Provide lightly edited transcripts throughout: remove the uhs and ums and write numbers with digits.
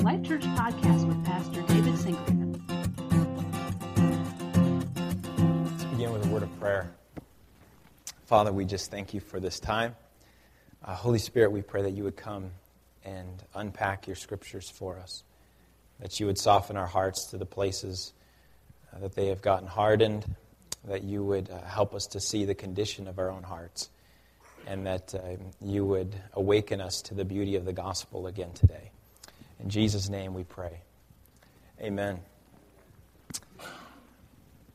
the Life Church podcast with Pastor David Sinclair. Let's begin with a word of prayer. Father, we just thank you for this time. Holy Spirit, we pray that you would come and unpack your scriptures for us, that you would soften our hearts to the places that they have gotten hardened, that you would help us to see the condition of our own hearts, and that you would awaken us to the beauty of the gospel again today. In Jesus' name we pray. Amen.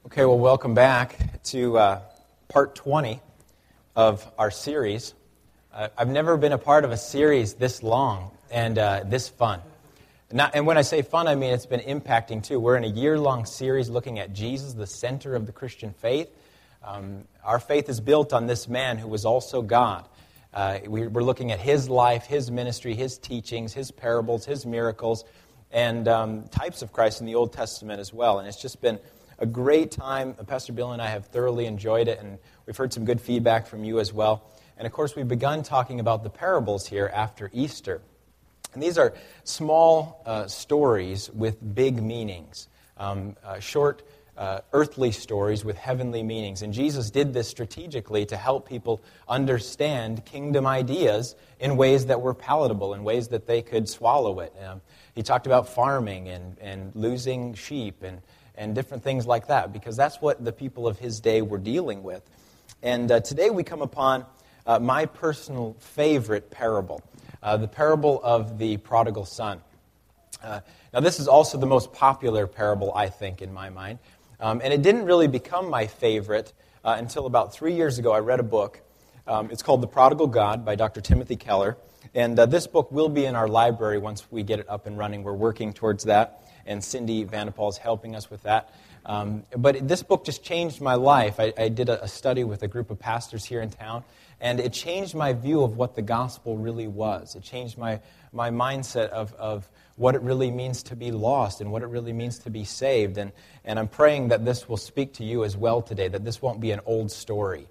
Okay, well, welcome back to part 20 of our series. I've never been a part of a series this long and this fun. And when I say fun, I mean it's been impacting too. We're in a year-long series looking at Jesus, the center of the Christian faith. Our faith is built on this man who was also God. We're looking at his life, his ministry, his teachings, his parables, his miracles, and types of Christ in the Old Testament as well. And it's just been a great time. Pastor Bill and I have thoroughly enjoyed it, and we've heard some good feedback from you as well. And, of course, we've begun talking about the parables here after Easter. And these are small stories with big meanings, short earthly stories with heavenly meanings. And Jesus did this strategically to help people understand kingdom ideas in ways that were palatable, in ways that they could swallow it. He talked about farming and losing sheep and different things like that, because that's what the people of his day were dealing with. And today we come upon my personal favorite parable, the parable of the prodigal son. Now, this is also the most popular parable, I think, in my mind. And it didn't really become my favorite until about 3 years ago. I read a book. It's called The Prodigal God by Dr. Timothy Keller. And this book will be in our library once we get it up and running. We're working towards that, and Cindy Vanderpool is helping us with that. But this book just changed my life. I did a study with a group of pastors here in town, and it changed my view of what the gospel really was. It changed my mindset of what it really means to be lost and what it really means to be saved. And I'm praying that this will speak to you as well today, that this won't be an old story.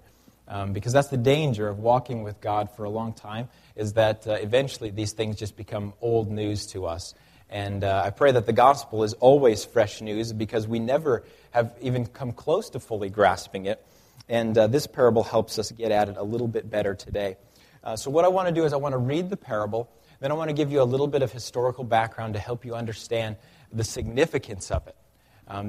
Because that's the danger of walking with God for a long time, is that eventually these things just become old news to us. And I pray that the gospel is always fresh news, because we never have even come close to fully grasping it. And this parable helps us get at it a little bit better today. So what I want to do is I want to read the parable, then I want to give you a little bit of historical background to help you understand the significance of it.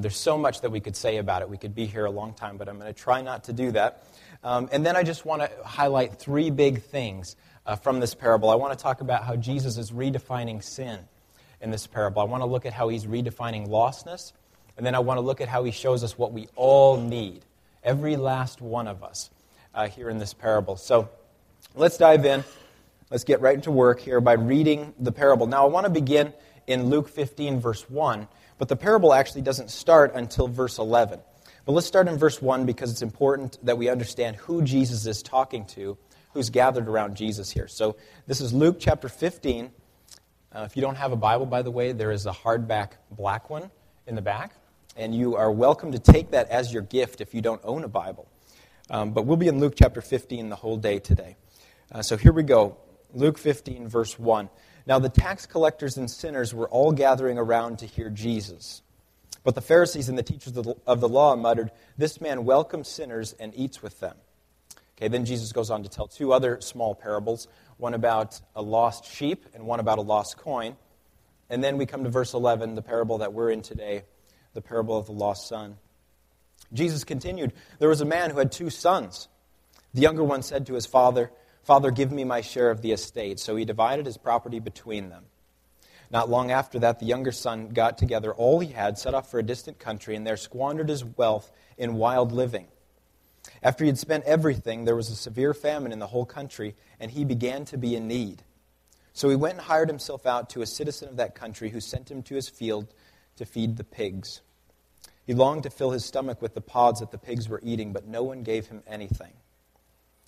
There's so much that we could say about it. We could be here a long time, but I'm going to try not to do that. And then I just want to highlight three big things from this parable. I want to talk about how Jesus is redefining sin in this parable. I want to look at how he's redefining lostness, and then I want to look at how he shows us what we all need, every last one of us, here in this parable. So let's dive in. Let's get right into work here by reading the parable. Now, I want to begin in Luke 15, verse 1, but the parable actually doesn't start until verse 11. But let's start in verse 1, because it's important that we understand who Jesus is talking to, who's gathered around Jesus here. So this is Luke chapter 15. If you don't have a Bible, by the way, there is a hardback black one in the back, and you are welcome to take that as your gift if you don't own a Bible. But we'll be in Luke chapter 15 the whole day today. So here we go, Luke 15, verse 1. Now the tax collectors and sinners were all gathering around to hear Jesus. But the Pharisees and the teachers of the law muttered, "This man welcomes sinners and eats with them." Okay, then Jesus goes on to tell two other small parables, one about a lost sheep and one about a lost coin. And then we come to verse 11, the parable that we're in today, the parable of the lost son. Jesus continued, "There was a man who had two sons. The younger one said to his father, 'Father, give me my share of the estate.' So he divided his property between them. Not long after that, the younger son got together all he had, set off for a distant country, and there squandered his wealth in wild living. After he had spent everything, there was a severe famine in the whole country, and he began to be in need. So he went and hired himself out to a citizen of that country, who sent him to his field to feed the pigs. He longed to fill his stomach with the pods that the pigs were eating, but no one gave him anything.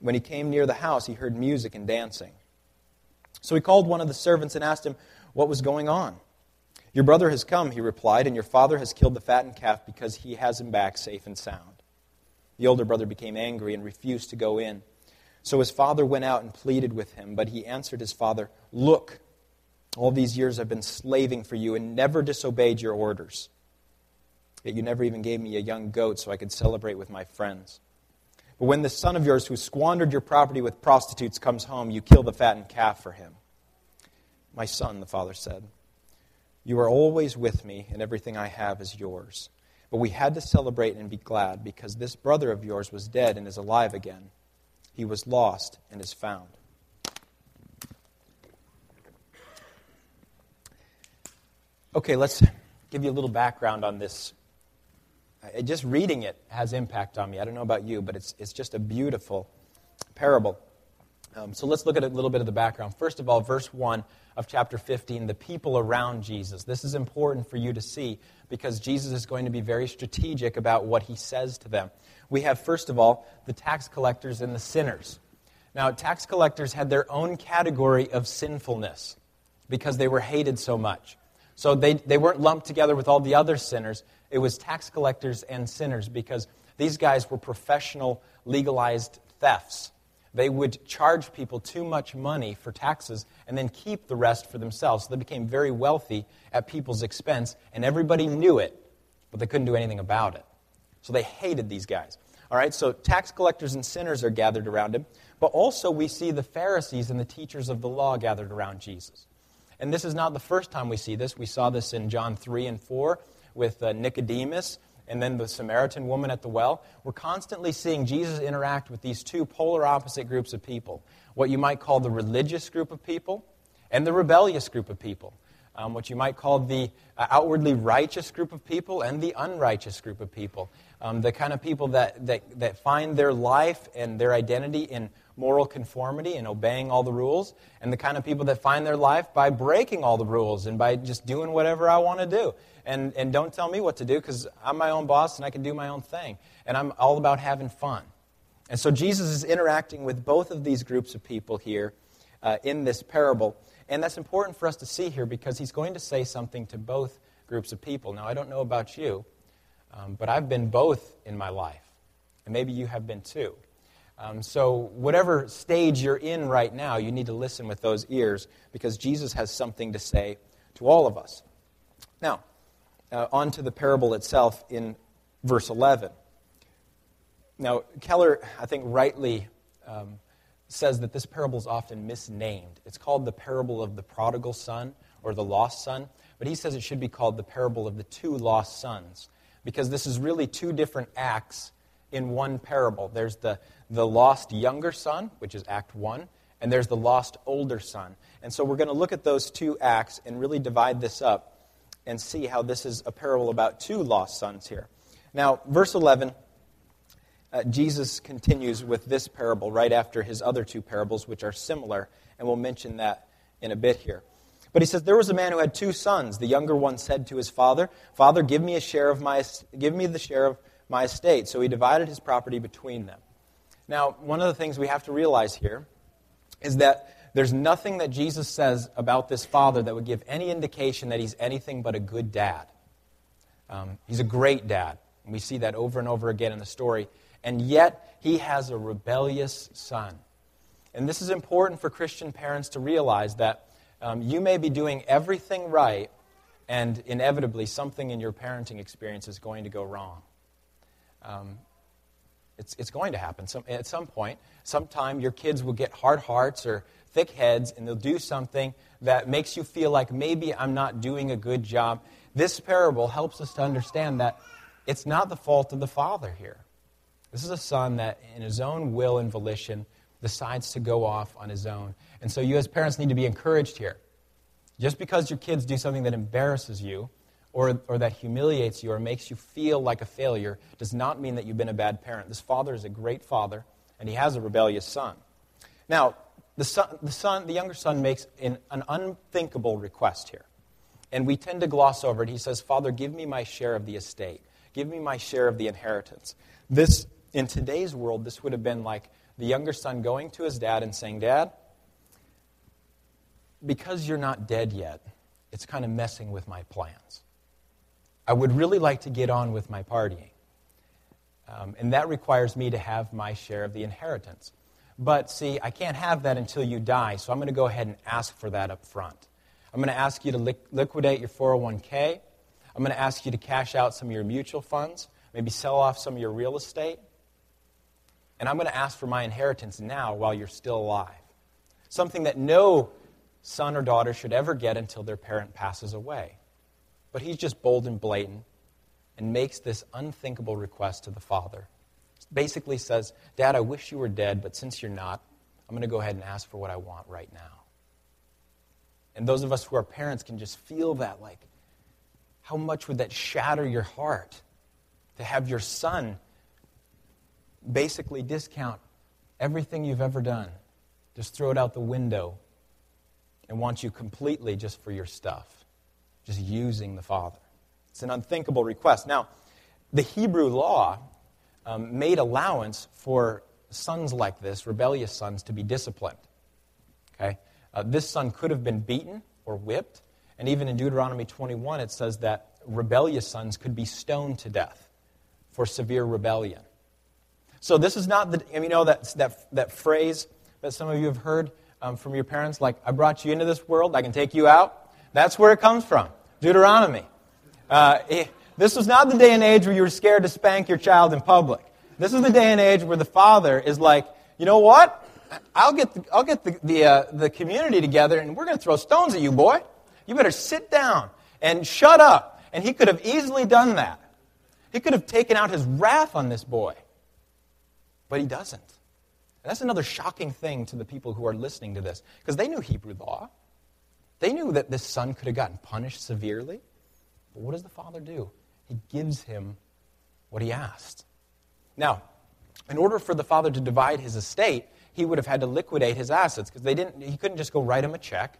When he came near the house, he heard music and dancing. So he called one of the servants and asked him what was going on. "Your brother has come," he replied, "and your father has killed the fattened calf because he has him back safe and sound." The older brother became angry and refused to go in. So his father went out and pleaded with him, but he answered his father, "Look, all these years I've been slaving for you and never disobeyed your orders. Yet you never even gave me a young goat so I could celebrate with my friends. But when this son of yours who squandered your property with prostitutes comes home, you kill the fattened calf for him." "My son," the father said, "you are always with me, and everything I have is yours. But we had to celebrate and be glad, because this brother of yours was dead and is alive again. He was lost and is found." Okay, let's give you a little background on this. Just reading it has impact on me. I don't know about you, but it's just a beautiful parable. So let's look at a little bit of the background. First of all, verse 1 of chapter 15, the people around Jesus. This is important for you to see because Jesus is going to be very strategic about what he says to them. We have, first of all, the tax collectors and the sinners. Now, tax collectors had their own category of sinfulness because they were hated so much. So they weren't lumped together with all the other sinners. It was tax collectors and sinners because these guys were professional legalized thefts. They would charge people too much money for taxes and then keep the rest for themselves. So they became very wealthy at people's expense, and everybody knew it, but they couldn't do anything about it. So they hated these guys. All right, so tax collectors and sinners are gathered around him, but also we see the Pharisees and the teachers of the law gathered around Jesus. And this is not the first time we see this. We saw this in John 3 and 4 with Nicodemus, and then the Samaritan woman at the well. We're constantly seeing Jesus interact with these two polar opposite groups of people, what you might call the religious group of people and the rebellious group of people, what you might call the outwardly righteous group of people and the unrighteous group of people, the kind of people that find their life and their identity in moral conformity and obeying all the rules, and the kind of people that find their life by breaking all the rules and by just doing whatever I want to do. And don't tell me what to do because I'm my own boss and I can do my own thing. And I'm all about having fun. And so Jesus is interacting with both of these groups of people here in this parable. And that's important for us to see here because he's going to say something to both groups of people. Now, I don't know about you, but I've been both in my life. And maybe you have been too. So whatever stage you're in right now, you need to listen with those ears because Jesus has something to say to all of us. Now, on to the parable itself in verse 11. Now, Keller, I think, rightly says that this parable is often misnamed. It's called the parable of the prodigal son or the lost son, but he says it should be called the parable of the two lost sons because this is really two different acts in one parable. There's the lost younger son, which is Act 1, and there's the lost older son. And so we're going to look at those two acts and really divide this up and see how this is a parable about two lost sons here. Now, verse 11, Jesus continues with this parable right after his other two parables, which are similar, and we'll mention that in a bit here. But he says, "There was a man who had two sons. The younger one said to his father, 'Father, give me the share of my estate.' So he divided his property between them." Now, one of the things we have to realize here is that there's nothing that Jesus says about this father that would give any indication that he's anything but a good dad. He's a great dad. And we see that over and over again in the story. And yet, he has a rebellious son. And this is important for Christian parents to realize that you may be doing everything right, and inevitably something in your parenting experience is going to go wrong. It's going to happen. At some point, sometime your kids will get hard hearts or thick heads, and they'll do something that makes you feel like maybe I'm not doing a good job. this parable helps us to understand that it's not the fault of the father here. This is a son that in his own will and volition decides to go off on his own. And so you as parents need to be encouraged here. Just because your kids do something that embarrasses you or that humiliates you or makes you feel like a failure does not mean that you've been a bad parent. This father is a great father, and he has a rebellious son. Now, the younger son makes an unthinkable request here. And we tend to gloss over it. He says, Father, give me my share of the estate. Give me my share of the inheritance. This, in today's world, this would have been like the younger son going to his dad and saying, Dad, because you're not dead yet, it's kind of messing with my plans. I would really like to get on with my partying. And that requires me to have my share of the inheritance. But see, I can't have that until you die, so I'm going to go ahead and ask for that up front. I'm going to ask you to liquidate your 401k. I'm going to ask you to cash out some of your mutual funds, maybe sell off some of your real estate. And I'm going to ask for my inheritance now while you're still alive. Something that no son or daughter should ever get until their parent passes away. But he's just bold and blatant and makes this unthinkable request to the father. Basically says, Dad, I wish you were dead, but since you're not, I'm going to go ahead and ask for what I want right now. And those of us who are parents can just feel that, like, how much would that shatter your heart to have your son basically discount everything you've ever done, just throw it out the window, and want you completely just for your stuff, just using the father. It's an unthinkable request. Now, the Hebrew law made allowance for sons like this, rebellious sons, to be disciplined. Okay? This son could have been beaten or whipped, and even in Deuteronomy 21 it says that rebellious sons could be stoned to death for severe rebellion. So this is not the, you know, that phrase that some of you have heard from your parents, like, I brought you into this world, I can take you out. That's where it comes from, Deuteronomy. This was not the day and age where you were scared to spank your child in public. This is the day and age where the father is like, you know what? I'll get the community together, and we're going to throw stones at you, boy. You better sit down and shut up. And he could have easily done that. He could have taken out his wrath on this boy. But he doesn't. And that's another shocking thing to the people who are listening to this, because they knew Hebrew law. They knew that this son could have gotten punished severely. But what does the father do? He gives him what he asked. Now, in order for the father to divide his estate, he would have had to liquidate his assets, because he couldn't just go write him a check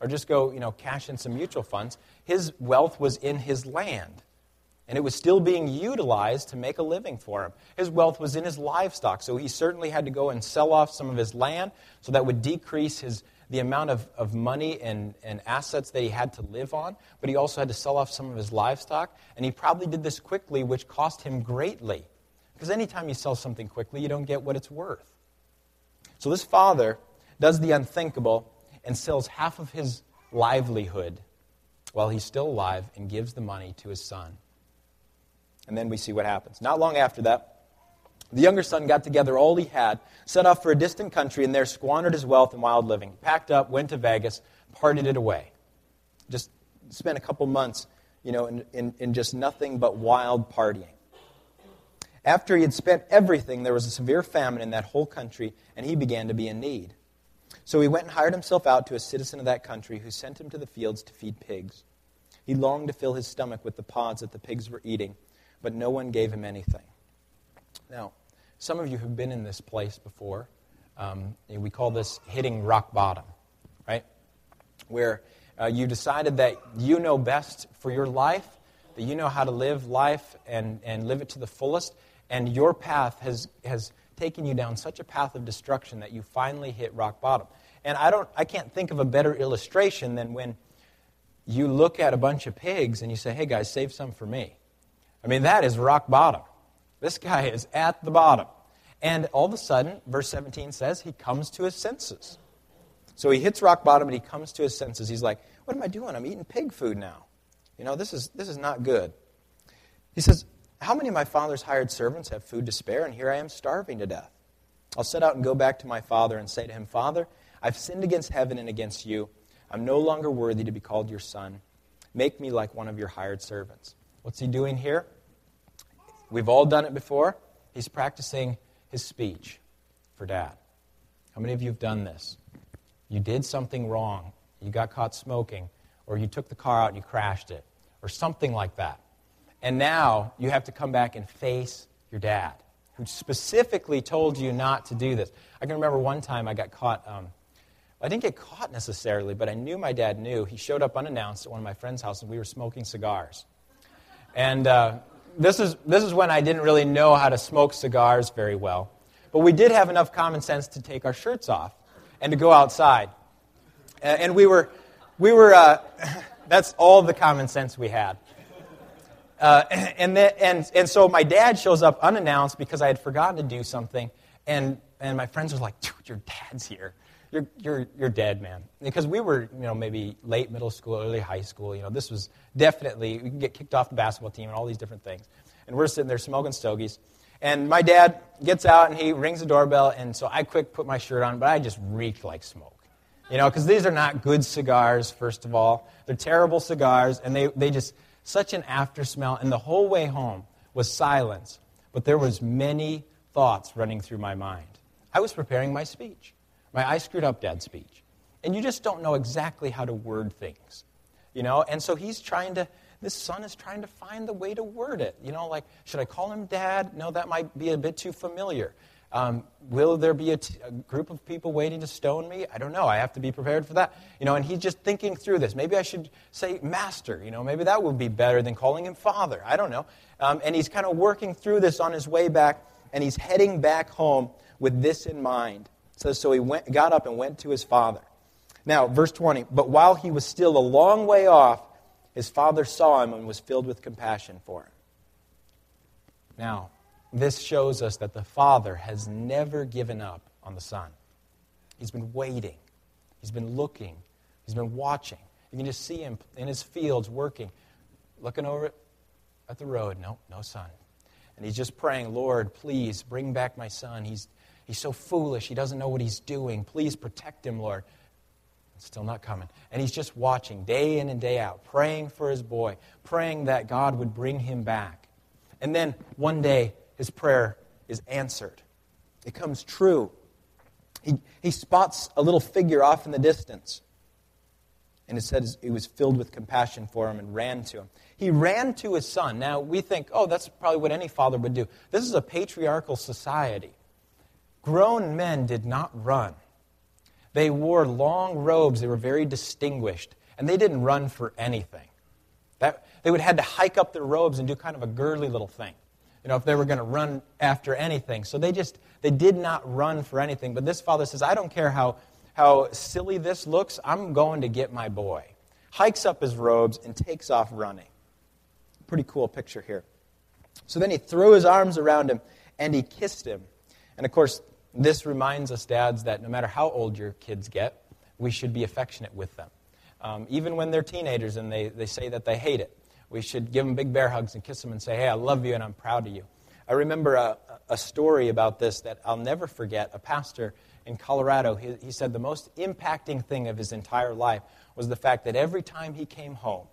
or just go, cash in some mutual funds. His wealth was in his land, and it was still being utilized to make a living for him. His wealth was in his livestock, so he certainly had to go and sell off some of his land, so that would decrease the amount of money and assets that he had to live on, but he also had to sell off some of his livestock, and he probably did this quickly, which cost him greatly, because anytime you sell something quickly, you don't get what it's worth. So this father does the unthinkable and sells half of his livelihood while he's still alive and gives the money to his son. And then we see what happens. Not long after that, the younger son got together all he had, set off for a distant country, and there squandered his wealth in wild living. Packed up, went to Vegas, partied it away. Just spent a couple months, in just nothing but wild partying. After he had spent everything, there was a severe famine in that whole country, and he began to be in need. So he went and hired himself out to a citizen of that country, who sent him to the fields to feed pigs. He longed to fill his stomach with the pods that the pigs were eating, but no one gave him anything. Now, some of you have been in this place before. We call this hitting rock bottom, right? Where you decided that you know best for your life, that you know how to live life and live it to the fullest, and your path has taken you down such a path of destruction that you finally hit rock bottom. And I can't think of a better illustration than when you look at a bunch of pigs and you say, hey guys, save some for me. I mean, that is rock bottom. This guy is at the bottom. And all of a sudden, verse 17 says, he comes to his senses. So he hits rock bottom and he comes to his senses. He's like, what am I doing? I'm eating pig food now. This is not good. He says, how many of my father's hired servants have food to spare, and here I am starving to death? I'll set out and go back to my father and say to him, Father, I've sinned against heaven and against you. I'm no longer worthy to be called your son. Make me like one of your hired servants. What's he doing here? We've all done it before. He's practicing his speech for Dad. How many of you have done this? You did something wrong. You got caught smoking, or you took the car out and you crashed it, or something like that. And now you have to come back and face your dad, who specifically told you not to do this. I can remember one time I got caught. I didn't get caught necessarily, but I knew my dad knew. He showed up unannounced at one of my friend's house, and we were smoking cigars. And this is when I didn't really know how to smoke cigars very well. But we did have enough common sense to take our shirts off and to go outside. And we were that's all the common sense we had. And so my dad shows up unannounced because I had forgotten to do something, and my friends were like, "Dude, your dad's here. You're dead, man." Because we were, maybe late middle school, early high school. This was definitely, we could get kicked off the basketball team and all these different things. And we're sitting there smoking stogies. And my dad gets out and he rings the doorbell, and so I quick put my shirt on, but I just reeked like smoke. Because these are not good cigars, first of all. They're terrible cigars, and they just, such an after smell. And the whole way home was silence, but there was many thoughts running through my mind. I was preparing my speech. I screwed up Dad's speech. And you just don't know exactly how to word things, And so this son is trying to find the way to word it. Should I call him Dad? No, that might be a bit too familiar. Will there be a group of people waiting to stone me? I don't know. I have to be prepared for that. And he's just thinking through this. Maybe I should say Master. Maybe that would be better than calling him Father. I don't know. And he's kind of working through this on his way back, and he's heading back home with this in mind. So he got up and went to his father. Now, verse 20, but while he was still a long way off, his father saw him and was filled with compassion for him. Now, this shows us that the father has never given up on the son. He's been waiting. He's been looking. He's been watching. You can just see him in his fields working, looking over at the road. No son. And he's just praying, Lord, please bring back my son. He's so foolish. He doesn't know what he's doing. Please protect him, Lord. It's still not coming. And he's just watching day in and day out, praying for his boy, praying that God would bring him back. And then one day, his prayer is answered. It comes true. He spots a little figure off in the distance. And it says he was filled with compassion for him and ran to him. He ran to his son. Now, we think, that's probably what any father would do. This is a patriarchal society. Grown men did not run. They wore long robes. They were very distinguished. And they didn't run for anything. They would have had to hike up their robes and do kind of a girly little thing, if they were going to run after anything. So they did not run for anything. But this father says, I don't care how silly this looks. I'm going to get my boy. Hikes up his robes and takes off running. Pretty cool picture here. So then he threw his arms around him and he kissed him. And of course, this reminds us, dads, that no matter how old your kids get, we should be affectionate with them. Even when they're teenagers and they say that they hate it, we should give them big bear hugs and kiss them and say, hey, I love you and I'm proud of you. I remember a story about this that I'll never forget. A pastor in Colorado, he said the most impacting thing of his entire life was the fact that every time he came home,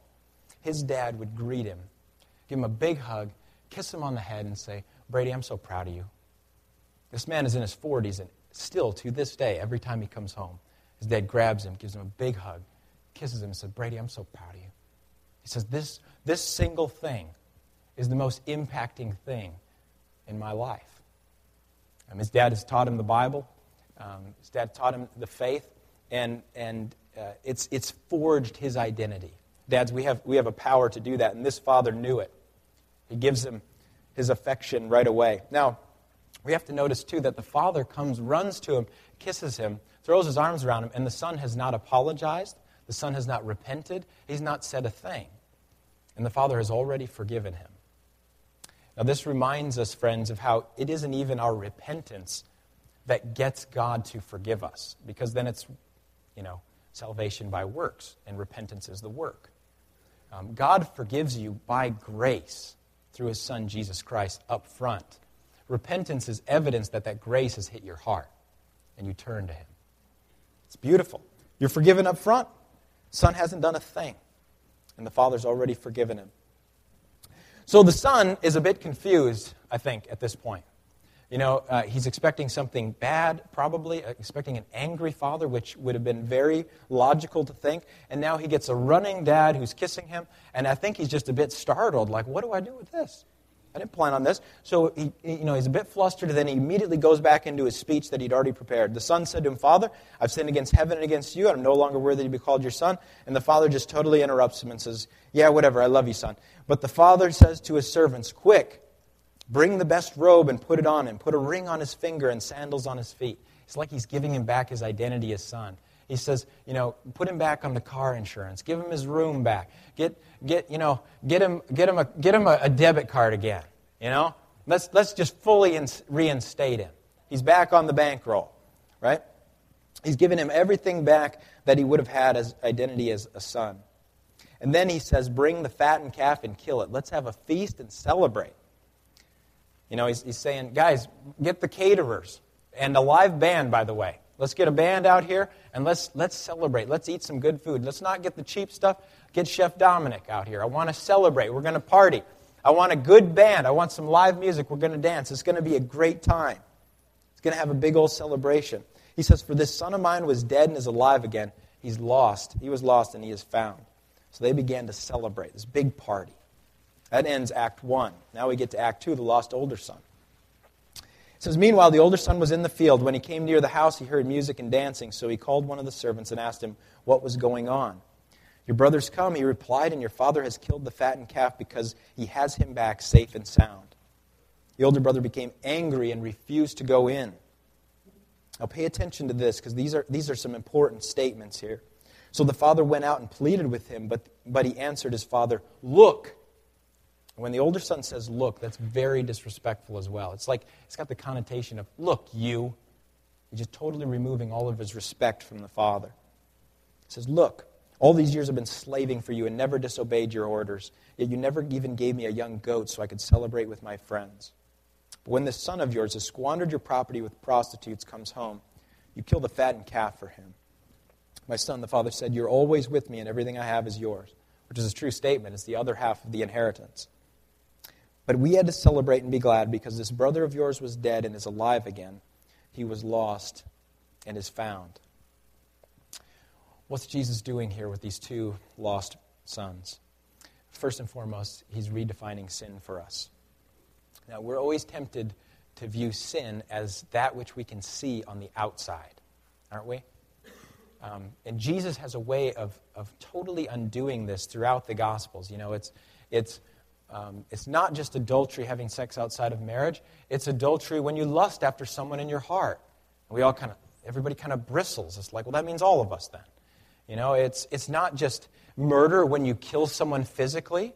his dad would greet him, give him a big hug, kiss him on the head and say, Brady, I'm so proud of you. This man is in his 40s, and still to this day, every time he comes home, his dad grabs him, gives him a big hug, kisses him, and says, Brady, I'm so proud of you. He says, this single thing is the most impacting thing in my life. His dad has taught him the Bible. His dad taught him the faith, and it's forged his identity. Dads, we have a power to do that, and this father knew it. He gives him his affection right away. Now, we have to notice, too, that the father comes, runs to him, kisses him, throws his arms around him, and the son has not apologized. The son has not repented. He's not said a thing. And the father has already forgiven him. Now, this reminds us, friends, of how it isn't even our repentance that gets God to forgive us, because then it's, salvation by works, and repentance is the work. God forgives you by grace through his son, Jesus Christ, up front. Repentance is evidence that grace has hit your heart and you turn to him. It's beautiful. You're forgiven up front. Son hasn't done a thing. and the Father's already forgiven him. So the son is a bit confused, I think, at this point. You know, he's expecting something bad, probably, expecting an angry father, which would have been very logical to think. And now he gets a running dad who's kissing him, and I think he's just a bit startled, like, what do I do with this? I didn't plan on this. So, he's a bit flustered, and then he immediately goes back into his speech that he'd already prepared. The son said to him, "Father, I've sinned against heaven and against you. I'm no longer worthy to be called your son." And the father just totally interrupts him and says, "Yeah, whatever, I love you, son." But the father says to his servants, "Quick, bring the best robe and put it on him. Put a ring on his finger and sandals on his feet." It's like he's giving him back his identity as son. He says, put him back on the car insurance. Give him his room back. Get him a debit card again. Let's just fully reinstate him. He's back on the bankroll, right? He's given him everything back that he would have had as identity as a son. And then he says, "Bring the fattened calf and kill it. Let's have a feast and celebrate." He's saying, "Guys, get the caterers and a live band, by the way. Let's get a band out here, and let's celebrate. Let's eat some good food. Let's not get the cheap stuff. Get Chef Dominic out here. I want to celebrate. We're going to party. I want a good band. I want some live music. We're going to dance. It's going to be a great time. It's going to have a big old celebration." He says, "For this son of mine was dead and is alive again. He's lost. He was lost, and he is found." So they began to celebrate, this big party. That ends Act 1. Now we get to Act 2, the lost older son. It says, "Meanwhile, the older son was in the field. When he came near the house, he heard music and dancing. So he called one of the servants and asked him what was going on. 'Your brother's come,' he replied, 'and your father has killed the fattened calf because he has him back safe and sound.' The older brother became angry and refused to go in." Now pay attention to this, because these are some important statements here. "So the father went out and pleaded with him, but he answered his father, 'Look.'" When the older son says, "Look," that's very disrespectful as well. It's like, it's got the connotation of, "Look, you." He's just totally removing all of his respect from the father. He says, "Look, all these years I've been slaving for you and never disobeyed your orders, yet you never even gave me a young goat so I could celebrate with my friends. But when this son of yours has squandered your property with prostitutes comes home, you kill the fattened calf for him. My son," the father said, "you're always with me and everything I have is yours," which is a true statement. It's the other half of the inheritance. "But we had to celebrate and be glad because this brother of yours was dead and is alive again. He was lost and is found." What's Jesus doing here with these two lost sons? First and foremost, he's redefining sin for us. Now, we're always tempted to view sin as that which we can see on the outside, aren't we? And Jesus has a way of totally undoing this throughout the Gospels. It's not just adultery, having sex outside of marriage. It's adultery when you lust after someone in your heart. We all everybody bristles. It's like, well, that means all of us then. It's not just murder when you kill someone physically.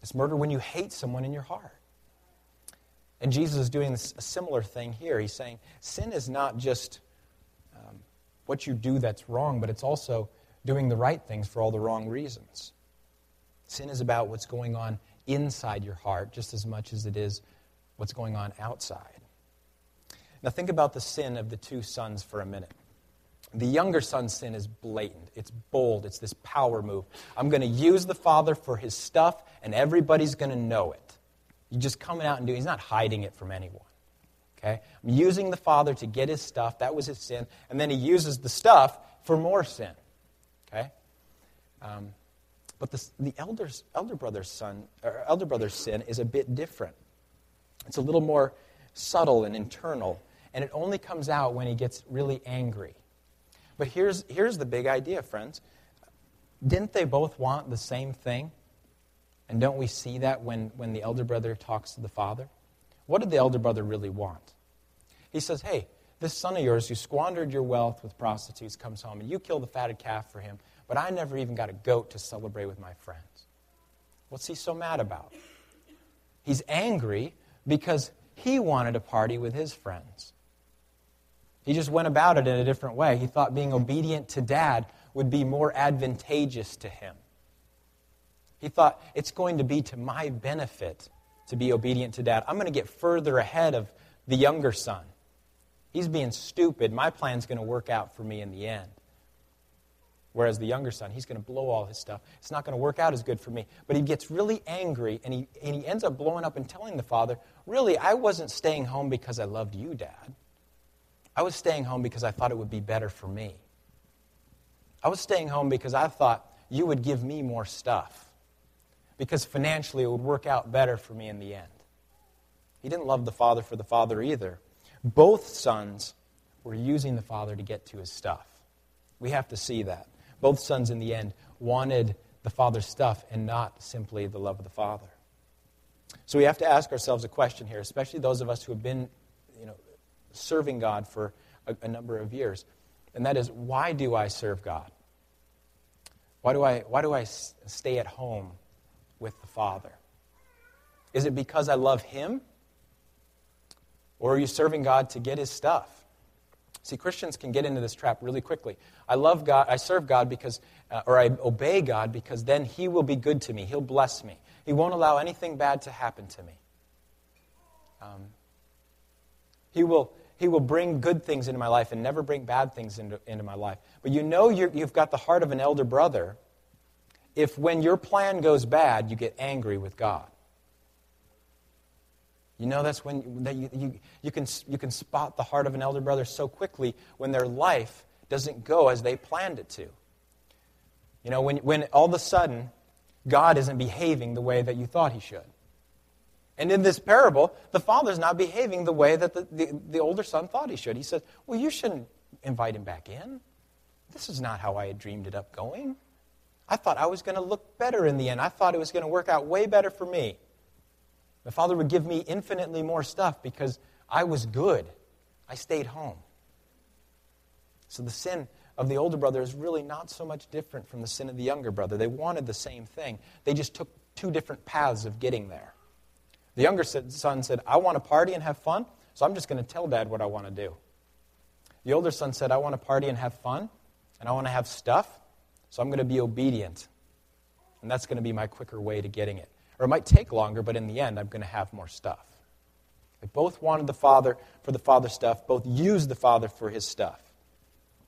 It's murder when you hate someone in your heart. And Jesus is doing a similar thing here. He's saying sin is not just what you do that's wrong, but it's also doing the right things for all the wrong reasons. Sin is about what's going on inside your heart just as much as it is what's going on outside. Now think about the sin of the two sons for a minute. The younger son's sin is blatant. It's bold. It's this power move. I'm going to use the father for his stuff, and everybody's going to know it. He's just coming out and doing it. He's not hiding it from anyone. Okay? I'm using the father to get his stuff. That was his sin. And then he uses the stuff for more sin. Okay? But the elder brother's sin is a bit different. It's a little more subtle and internal, and it only comes out when he gets really angry. But here's the big idea, friends. Didn't they both want the same thing? And don't we see that when the elder brother talks to the father? What did the elder brother really want? He says, "Hey, this son of yours who squandered your wealth with prostitutes comes home, and you kill the fatted calf for him, but I never even got a goat to celebrate with my friends." What's he so mad about? He's angry because he wanted a party with his friends. He just went about it in a different way. He thought being obedient to dad would be more advantageous to him. He thought it's going to be to my benefit to be obedient to dad. I'm going to get further ahead of the younger son. He's being stupid. My plan's going to work out for me in the end. Whereas the younger son, he's going to blow all his stuff. It's not going to work out as good for me. But he gets really angry, and he ends up blowing up and telling the father, really, I wasn't staying home because I loved you, Dad. I was staying home because I thought it would be better for me. I was staying home because I thought you would give me more stuff. Because financially it would work out better for me in the end. He didn't love the father for the father either. Both sons were using the father to get to his stuff. We have to see that. Both sons in the end wanted the father's stuff and not simply the love of the father. So we have to ask ourselves a question here, especially those of us who have been, serving God for a number of years. And that is, why do I serve God? Why do I stay at home with the Father? Is it because I love Him? Or are you serving God to get His stuff? See, Christians can get into this trap really quickly. I love God, I serve God because, or I obey God because then He will be good to me. He'll bless me. He won't allow anything bad to happen to me. He will bring good things into my life and never bring bad things into my life. But you've got the heart of an elder brother if when your plan goes bad, you get angry with God. That's when you can spot the heart of an elder brother so quickly when their life doesn't go as they planned it to. When all of a sudden God isn't behaving the way that you thought He should. And in this parable, the father's not behaving the way that the older son thought he should. He said, well, you shouldn't invite him back in. This is not how I had dreamed it up going. I thought I was going to look better in the end. I thought it was going to work out way better for me. The father would give me infinitely more stuff because I was good. I stayed home. So the sin of the older brother is really not so much different from the sin of the younger brother. They wanted the same thing. They just took two different paths of getting there. The younger son said, I want to party and have fun, so I'm just going to tell Dad what I want to do. The older son said, I want to party and have fun, and I want to have stuff, so I'm going to be obedient. And that's going to be my quicker way to getting it. Or it might take longer, but in the end, I'm going to have more stuff. They both wanted the father for the father's stuff, both used the father for his stuff.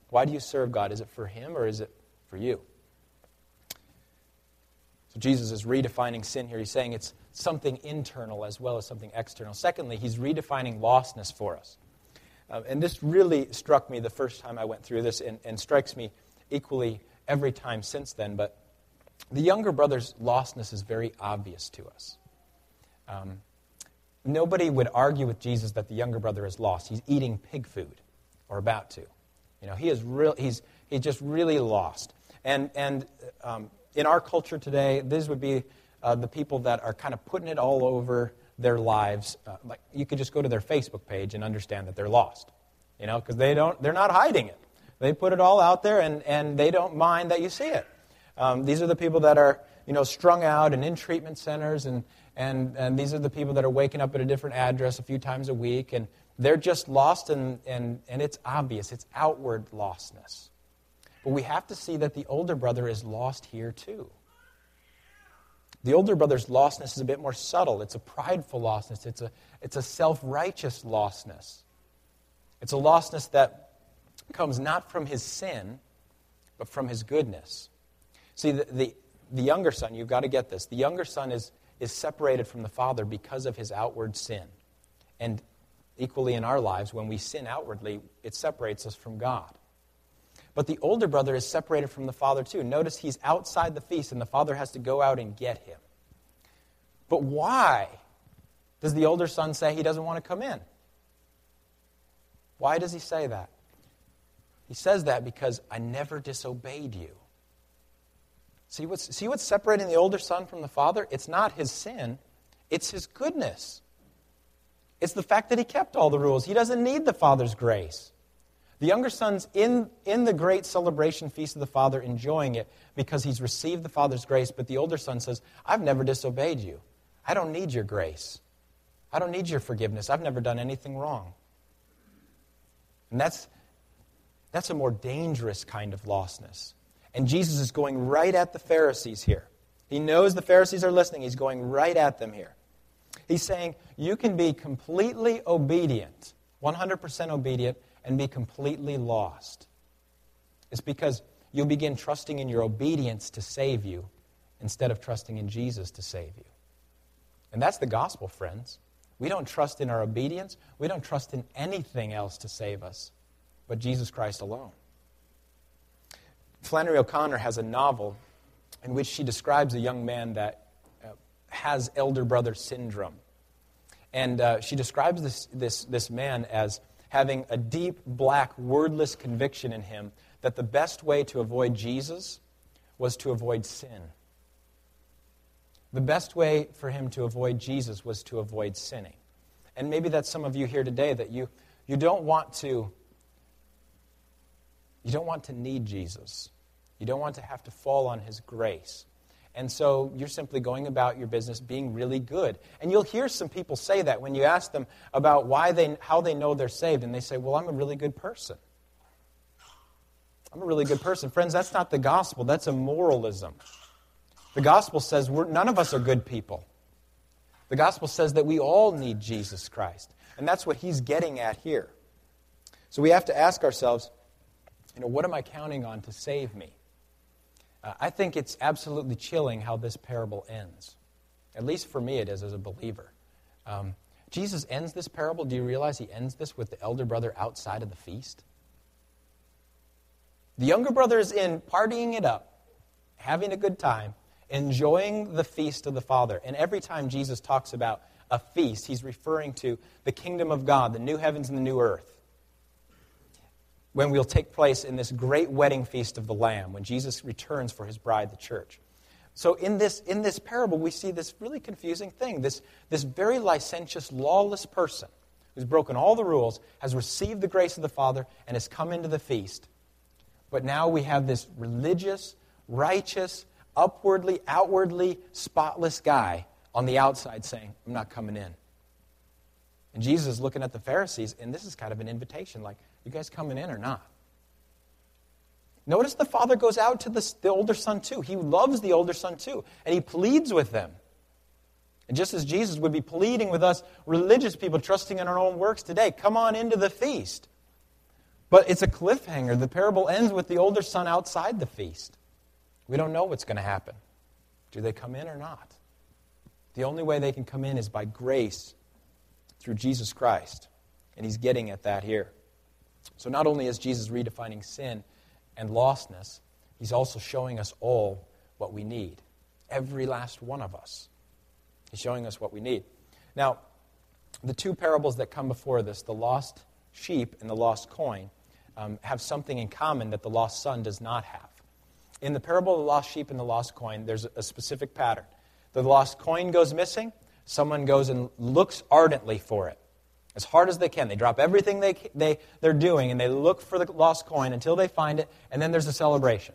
Why do you serve God? Is it for Him or is it for you? So Jesus is redefining sin here. He's saying it's something internal as well as something external. Secondly, He's redefining lostness for us. And this really struck me the first time I went through this and strikes me equally every time since then. But the younger brother's lostness is very obvious to us. Nobody would argue with Jesus that the younger brother is lost. He's eating pig food or about to. He is real. He's just really lost. And in our culture today, these would be the people that are kind of putting it all over their lives. Like you could just go to their Facebook page and understand that they're lost, because they're not hiding it. They put it all out there, and they don't mind that you see it. These are the people that are strung out and in treatment centers, and these are the people that are waking up at a different address a few times a week, and they're just lost, and it's obvious. It's outward lostness. But we have to see that the older brother is lost here too. The older brother's lostness is a bit more subtle. It's a prideful lostness. It's a self-righteous lostness. It's a lostness that comes not from his sin, but from his goodness. See, the younger son, you've got to get this, the younger son is separated from the father because of his outward sin. And equally in our lives, when we sin outwardly, it separates us from God. But the older brother is separated from the father too. Notice he's outside the feast and the father has to go out and get him. But why does the older son say he doesn't want to come in? Why does he say that? He says that because I never disobeyed you. See what's separating the older son from the father? It's not his sin. It's his goodness. It's the fact that he kept all the rules. He doesn't need the father's grace. The younger son's in the great celebration feast of the Father, enjoying it because he's received the Father's grace, but the older son says, I've never disobeyed you. I don't need your grace. I don't need your forgiveness. I've never done anything wrong. And that's a more dangerous kind of lostness. And Jesus is going right at the Pharisees here. He knows the Pharisees are listening. He's going right at them here. He's saying, you can be completely obedient, 100% obedient, and be completely lost. It's because you'll begin trusting in your obedience to save you instead of trusting in Jesus to save you. And that's the gospel, friends. We don't trust in our obedience. We don't trust in anything else to save us but Jesus Christ alone. Flannery O'Connor has a novel in which she describes a young man that has elder brother syndrome. And she describes this man as having a deep, black, wordless conviction in him that the best way to avoid Jesus was to avoid sin. The best way for him to avoid Jesus was to avoid sinning. And maybe that's some of you here today, that you don't want to need Jesus. You don't want to have to fall on his grace. And so you're simply going about your business being really good. And you'll hear some people say that when you ask them about how they know they're saved. And they say, well, I'm a really good person. I'm a really good person. Friends, that's not the gospel. That's a moralism. The gospel says none of us are good people. The gospel says that we all need Jesus Christ. And that's what he's getting at here. So we have to ask ourselves, what am I counting on to save me? I think it's absolutely chilling how this parable ends. At least for me it is as a believer. Jesus ends this parable. Do you realize he ends this with the elder brother outside of the feast? The younger brother is in, partying it up, having a good time, enjoying the feast of the Father. And every time Jesus talks about a feast, he's referring to the kingdom of God, the new heavens and the new earth, when we'll take place in this great wedding feast of the Lamb, when Jesus returns for his bride, the church. So in this parable, we see this really confusing thing. This very licentious, lawless person who's broken all the rules has received the grace of the Father and has come into the feast. But now we have this religious, righteous, upwardly, outwardly spotless guy on the outside saying, I'm not coming in. And Jesus is looking at the Pharisees, and this is kind of an invitation, like, you guys coming in or not? Notice the father goes out to the older son too. He loves the older son too, and he pleads with them. And just as Jesus would be pleading with us religious people trusting in our own works today, come on into the feast. But it's a cliffhanger. The parable ends with the older son outside the feast. We don't know what's going to happen. Do they come in or not? The only way they can come in is by grace through Jesus Christ. And he's getting at that here. So not only is Jesus redefining sin and lostness, he's also showing us all what we need. Every last one of us. He's showing us what we need. Now, the two parables that come before this, the lost sheep and the lost coin, have something in common that the lost son does not have. In the parable of the lost sheep and the lost coin, there's a specific pattern. The lost coin goes missing. Someone goes and looks ardently for it. As hard as they can. They drop everything they're doing and they look for the lost coin until they find it, and then there's a celebration.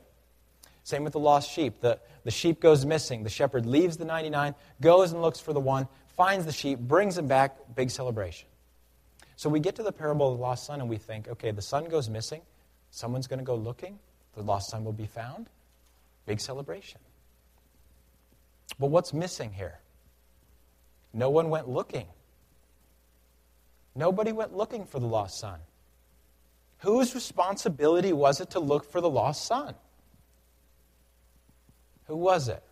Same with the lost sheep. The sheep goes missing. The shepherd leaves the 99, goes and looks for the one, finds the sheep, brings him back, big celebration. So we get to the parable of the lost son and we think, okay, the son goes missing. Someone's going to go looking. The lost son will be found. Big celebration. But what's missing here? No one went looking. Nobody went looking for the lost son. Whose responsibility was it to look for the lost son? Who was it? It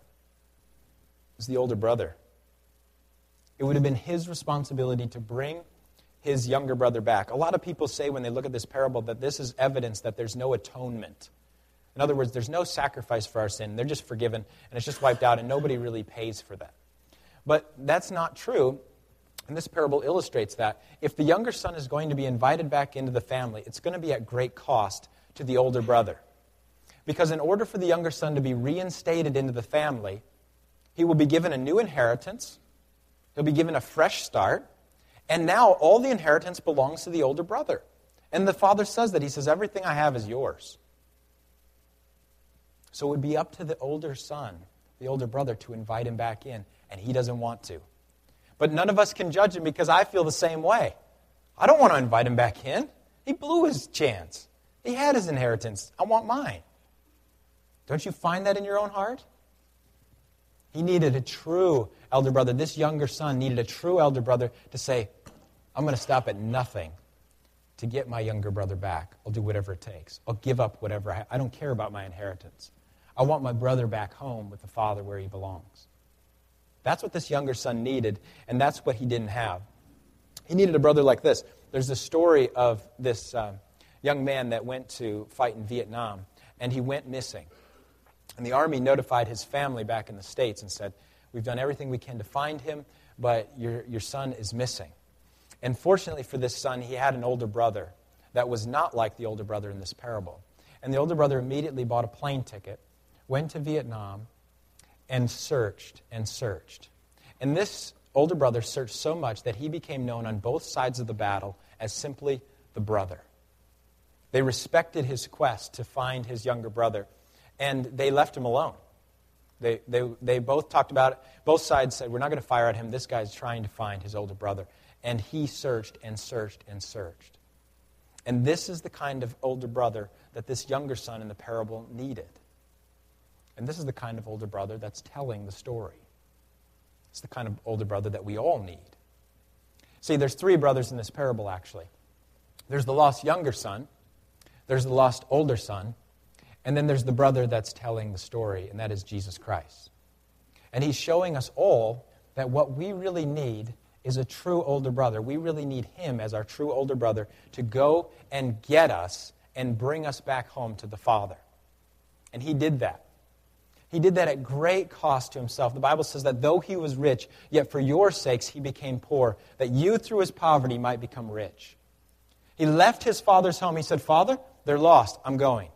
was the older brother. It would have been his responsibility to bring his younger brother back. A lot of people say when they look at this parable that this is evidence that there's no atonement. In other words, there's no sacrifice for our sin. They're just forgiven, and it's just wiped out, and nobody really pays for that. But that's not true. And this parable illustrates that. If the younger son is going to be invited back into the family, it's going to be at great cost to the older brother. Because in order for the younger son to be reinstated into the family, he will be given a new inheritance. He'll be given a fresh start. And now all the inheritance belongs to the older brother. And the father says that. He says, everything I have is yours. So it would be up to the older son, the older brother, to invite him back in. And he doesn't want to. But none of us can judge him because I feel the same way. I don't want to invite him back in. He blew his chance. He had his inheritance. I want mine. Don't you find that in your own heart? He needed a true elder brother. This younger son needed a true elder brother to say, I'm going to stop at nothing to get my younger brother back. I'll do whatever it takes. I'll give up whatever I don't care about my inheritance. I want my brother back home with the father where he belongs. That's what this younger son needed, and that's what he didn't have. He needed a brother like this. There's a story of this young man that went to fight in Vietnam, and he went missing. And the army notified his family back in the States and said, "We've done everything we can to find him, but your son is missing." And fortunately for this son, he had an older brother that was not like the older brother in this parable. And the older brother immediately bought a plane ticket, went to Vietnam, and searched and searched. And this older brother searched so much that he became known on both sides of the battle as simply the brother. They respected his quest to find his younger brother, and they left him alone. They both talked about it. Both sides said, "We're not going to fire at him. This guy's trying to find his older brother." And he searched and searched and searched. And this is the kind of older brother that this younger son in the parable needed. And this is the kind of older brother that's telling the story. It's the kind of older brother that we all need. See, there's three brothers in this parable, actually. There's the lost younger son, there's the lost older son, and then there's the brother that's telling the story, and that is Jesus Christ. And he's showing us all that what we really need is a true older brother. We really need him as our true older brother to go and get us and bring us back home to the Father. And he did that. He did that at great cost to himself. The Bible says that though he was rich, yet for your sakes he became poor, that you through his poverty might become rich. He left his father's home. He said, "Father, they're lost. I'm going.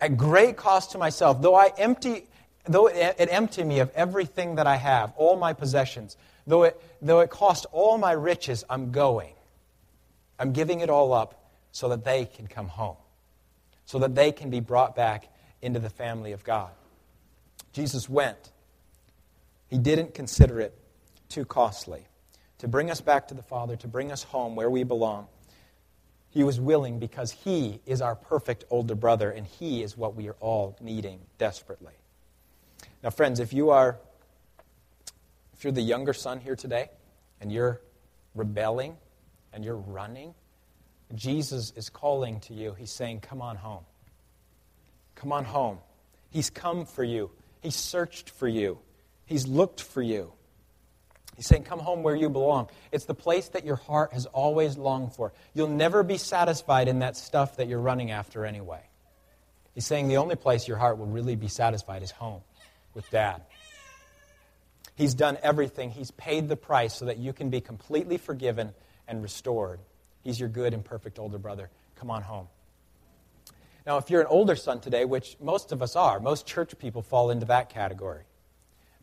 At great cost to myself, though it empty me of everything that I have, all my possessions, though it cost all my riches, I'm going. I'm giving it all up so that they can come home, so that they can be brought back into the family of God." Jesus went. He didn't consider it too costly. To bring us back to the Father, to bring us home where we belong, he was willing because he is our perfect older brother, and he is what we are all needing desperately. Now, friends, if you're the younger son here today, and you're rebelling, and you're running, Jesus is calling to you. He's saying, "Come on home. Come on home." He's come for you. He's searched for you. He's looked for you. He's saying, "Come home where you belong." It's the place that your heart has always longed for. You'll never be satisfied in that stuff that you're running after anyway. He's saying the only place your heart will really be satisfied is home with Dad. He's done everything. He's paid the price so that you can be completely forgiven and restored. He's your good and perfect older brother. Come on home. Now, if you're an older son today, which most of us are, most church people fall into that category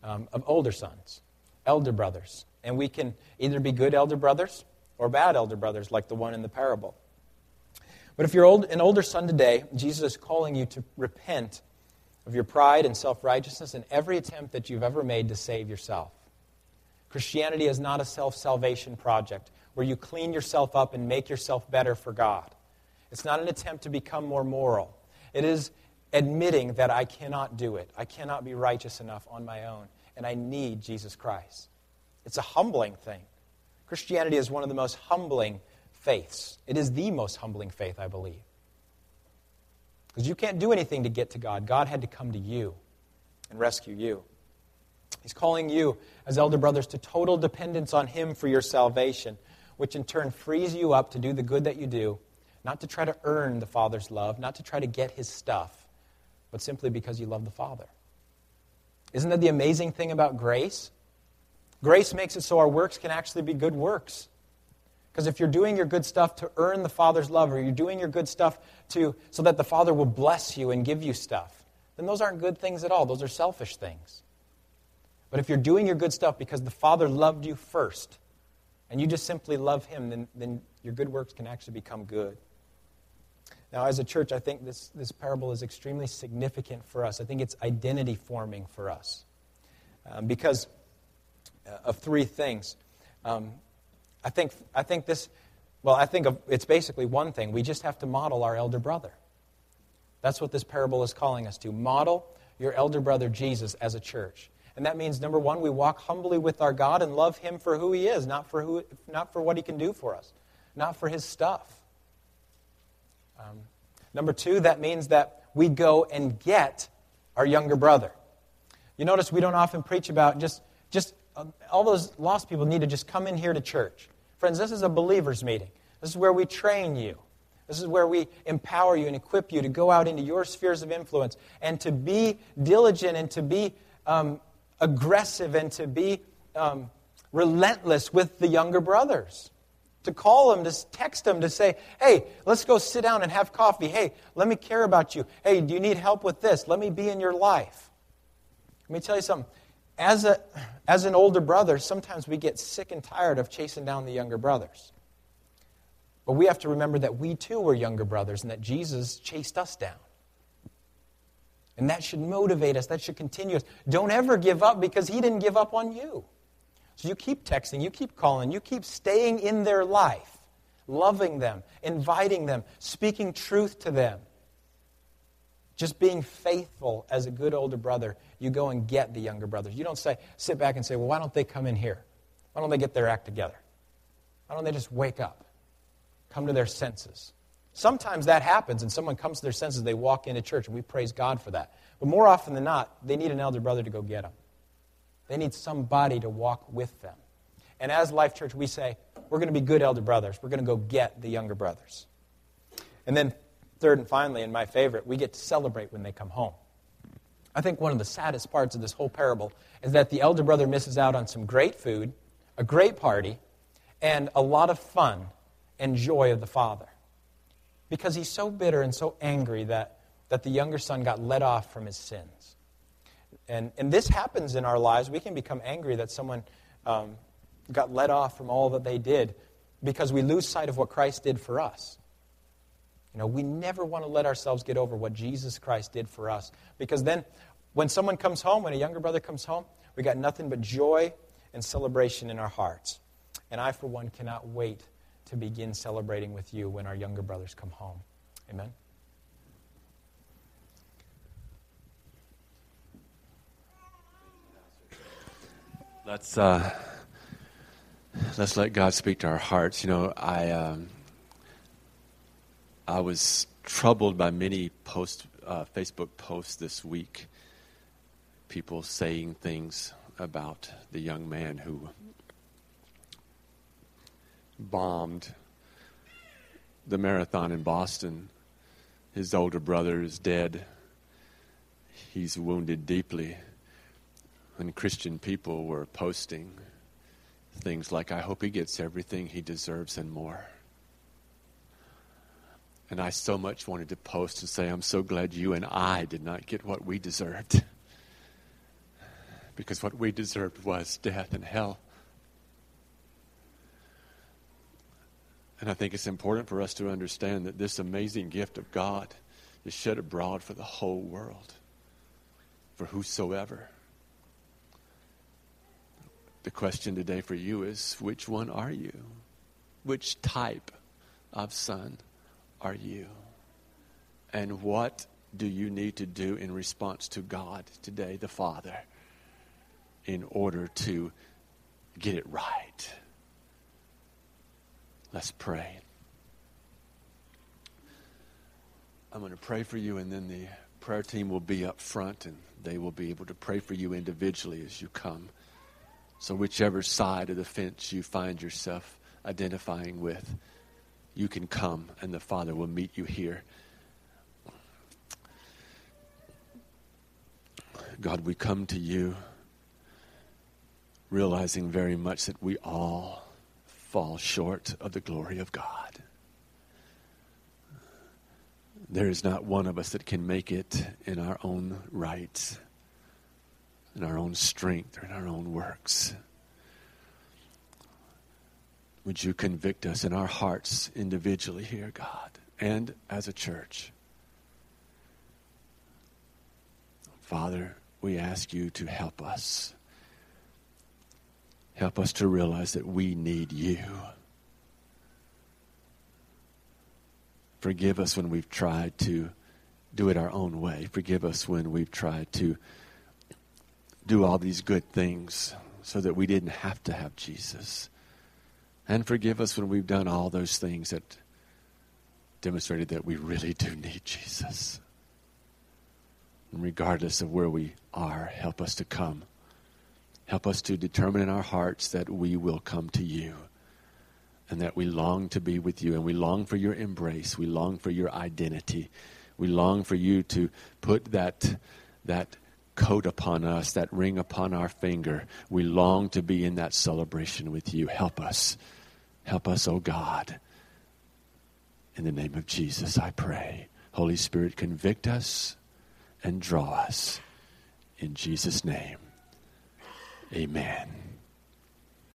of older sons, elder brothers. And we can either be good elder brothers or bad elder brothers like the one in the parable. But if you're an older son today, Jesus is calling you to repent of your pride and self-righteousness and every attempt that you've ever made to save yourself. Christianity is not a self-salvation project where you clean yourself up and make yourself better for God. It's not an attempt to become more moral. It is admitting that I cannot do it. I cannot be righteous enough on my own, and I need Jesus Christ. It's a humbling thing. Christianity is one of the most humbling faiths. It is the most humbling faith, I believe. Because you can't do anything to get to God. God had to come to you and rescue you. He's calling you as elder brothers to total dependence on him for your salvation, which in turn frees you up to do the good that you do, not to try to earn the Father's love, not to try to get his stuff, but simply because you love the Father. Isn't that the amazing thing about grace? Grace makes it so our works can actually be good works. Because if you're doing your good stuff to earn the Father's love, or you're doing your good stuff so that the Father will bless you and give you stuff, then those aren't good things at all. Those are selfish things. But if you're doing your good stuff because the Father loved you first, and you just simply love him, then your good works can actually become good. Now, as a church, I think this parable is extremely significant for us. I think it's identity forming for us because of three things. It's basically one thing. We just have to model our elder brother. That's what this parable is calling us to. Model your elder brother Jesus as a church. And that means, number one, we walk humbly with our God and love him for who he is, not for what he can do for us, not for his stuff. Number two, that means that we go and get our younger brother. You notice we don't often preach about just all those lost people need to just come in here to church. Friends, this is a believer's meeting. This is where we train you. This is where we empower you and equip you to go out into your spheres of influence and to be diligent and to be aggressive and to be relentless with the younger brothers. To call them, to text them, to say, hey, let's go sit down and have coffee. Hey, let me care about you. Hey, do you need help with this? Let me be in your life. Let me tell you something. As an older brother, sometimes we get sick and tired of chasing down the younger brothers. But we have to remember that we too were younger brothers and that Jesus chased us down. And that should motivate us. That should continue us. Don't ever give up because he didn't give up on you. So you keep texting, you keep calling, you keep staying in their life, loving them, inviting them, speaking truth to them. Just being faithful as a good older brother, you go and get the younger brothers. You don't sit back and say, well, why don't they come in here? Why don't they get their act together? Why don't they just wake up? Come to their senses. Sometimes that happens and someone comes to their senses, they walk into church, and we praise God for that. But more often than not, they need an elder brother to go get them. They need somebody to walk with them. And as Life Church, we say, we're going to be good elder brothers. We're going to go get the younger brothers. And then third and finally, and my favorite, we get to celebrate when they come home. I think one of the saddest parts of this whole parable is that the elder brother misses out on some great food, a great party, and a lot of fun and joy of the father. Because he's so bitter and so angry that the younger son got let off from his sins. And this happens in our lives. We can become angry that someone got let off from all that they did because we lose sight of what Christ did for us. You know, we never want to let ourselves get over what Jesus Christ did for us. Because then when someone comes home, when a younger brother comes home, we got nothing but joy and celebration in our hearts. And I, for one, cannot wait to begin celebrating with you when our younger brothers come home. Amen? Let's let God speak to our hearts. You know, I was troubled by many Facebook posts this week, people saying things about the young man who bombed the marathon in Boston. His older brother is dead. He's wounded deeply. And Christian people were posting things like, I hope he gets everything he deserves and more. And I so much wanted to post and say, I'm so glad you and I did not get what we deserved. Because what we deserved was death and hell. And I think it's important for us to understand that this amazing gift of God is shed abroad for the whole world, for whosoever. The question today for you is, which one are you? Which type of son are you? And what do you need to do in response to God today, the Father, in order to get it right? Let's pray. I'm going to pray for you, and then the prayer team will be up front, and they will be able to pray for you individually as you come. So whichever side of the fence you find yourself identifying with, you can come, and the Father will meet you here. God, we come to you realizing very much that we all fall short of the glory of God. There is not one of us that can make it in our own rights, in our own strength, or in our own works. Would you convict us in our hearts individually here, God, and as a church? Father, we ask you to help us. Help us to realize that we need you. Forgive us when we've tried to do it our own way. Forgive us when we've tried to do all these good things so that we didn't have to have Jesus. And forgive us when we've done all those things that demonstrated that we really do need Jesus. And regardless of where we are, help us to come. Help us to determine in our hearts that we will come to you and that we long to be with you, and we long for your embrace. We long for your identity. We long for you to put that coat upon us, that ring upon our finger. We long to be in that celebration with you. Help us. Help us, oh God. In the name of Jesus, I pray. Holy Spirit, convict us and draw us. In Jesus' name, amen.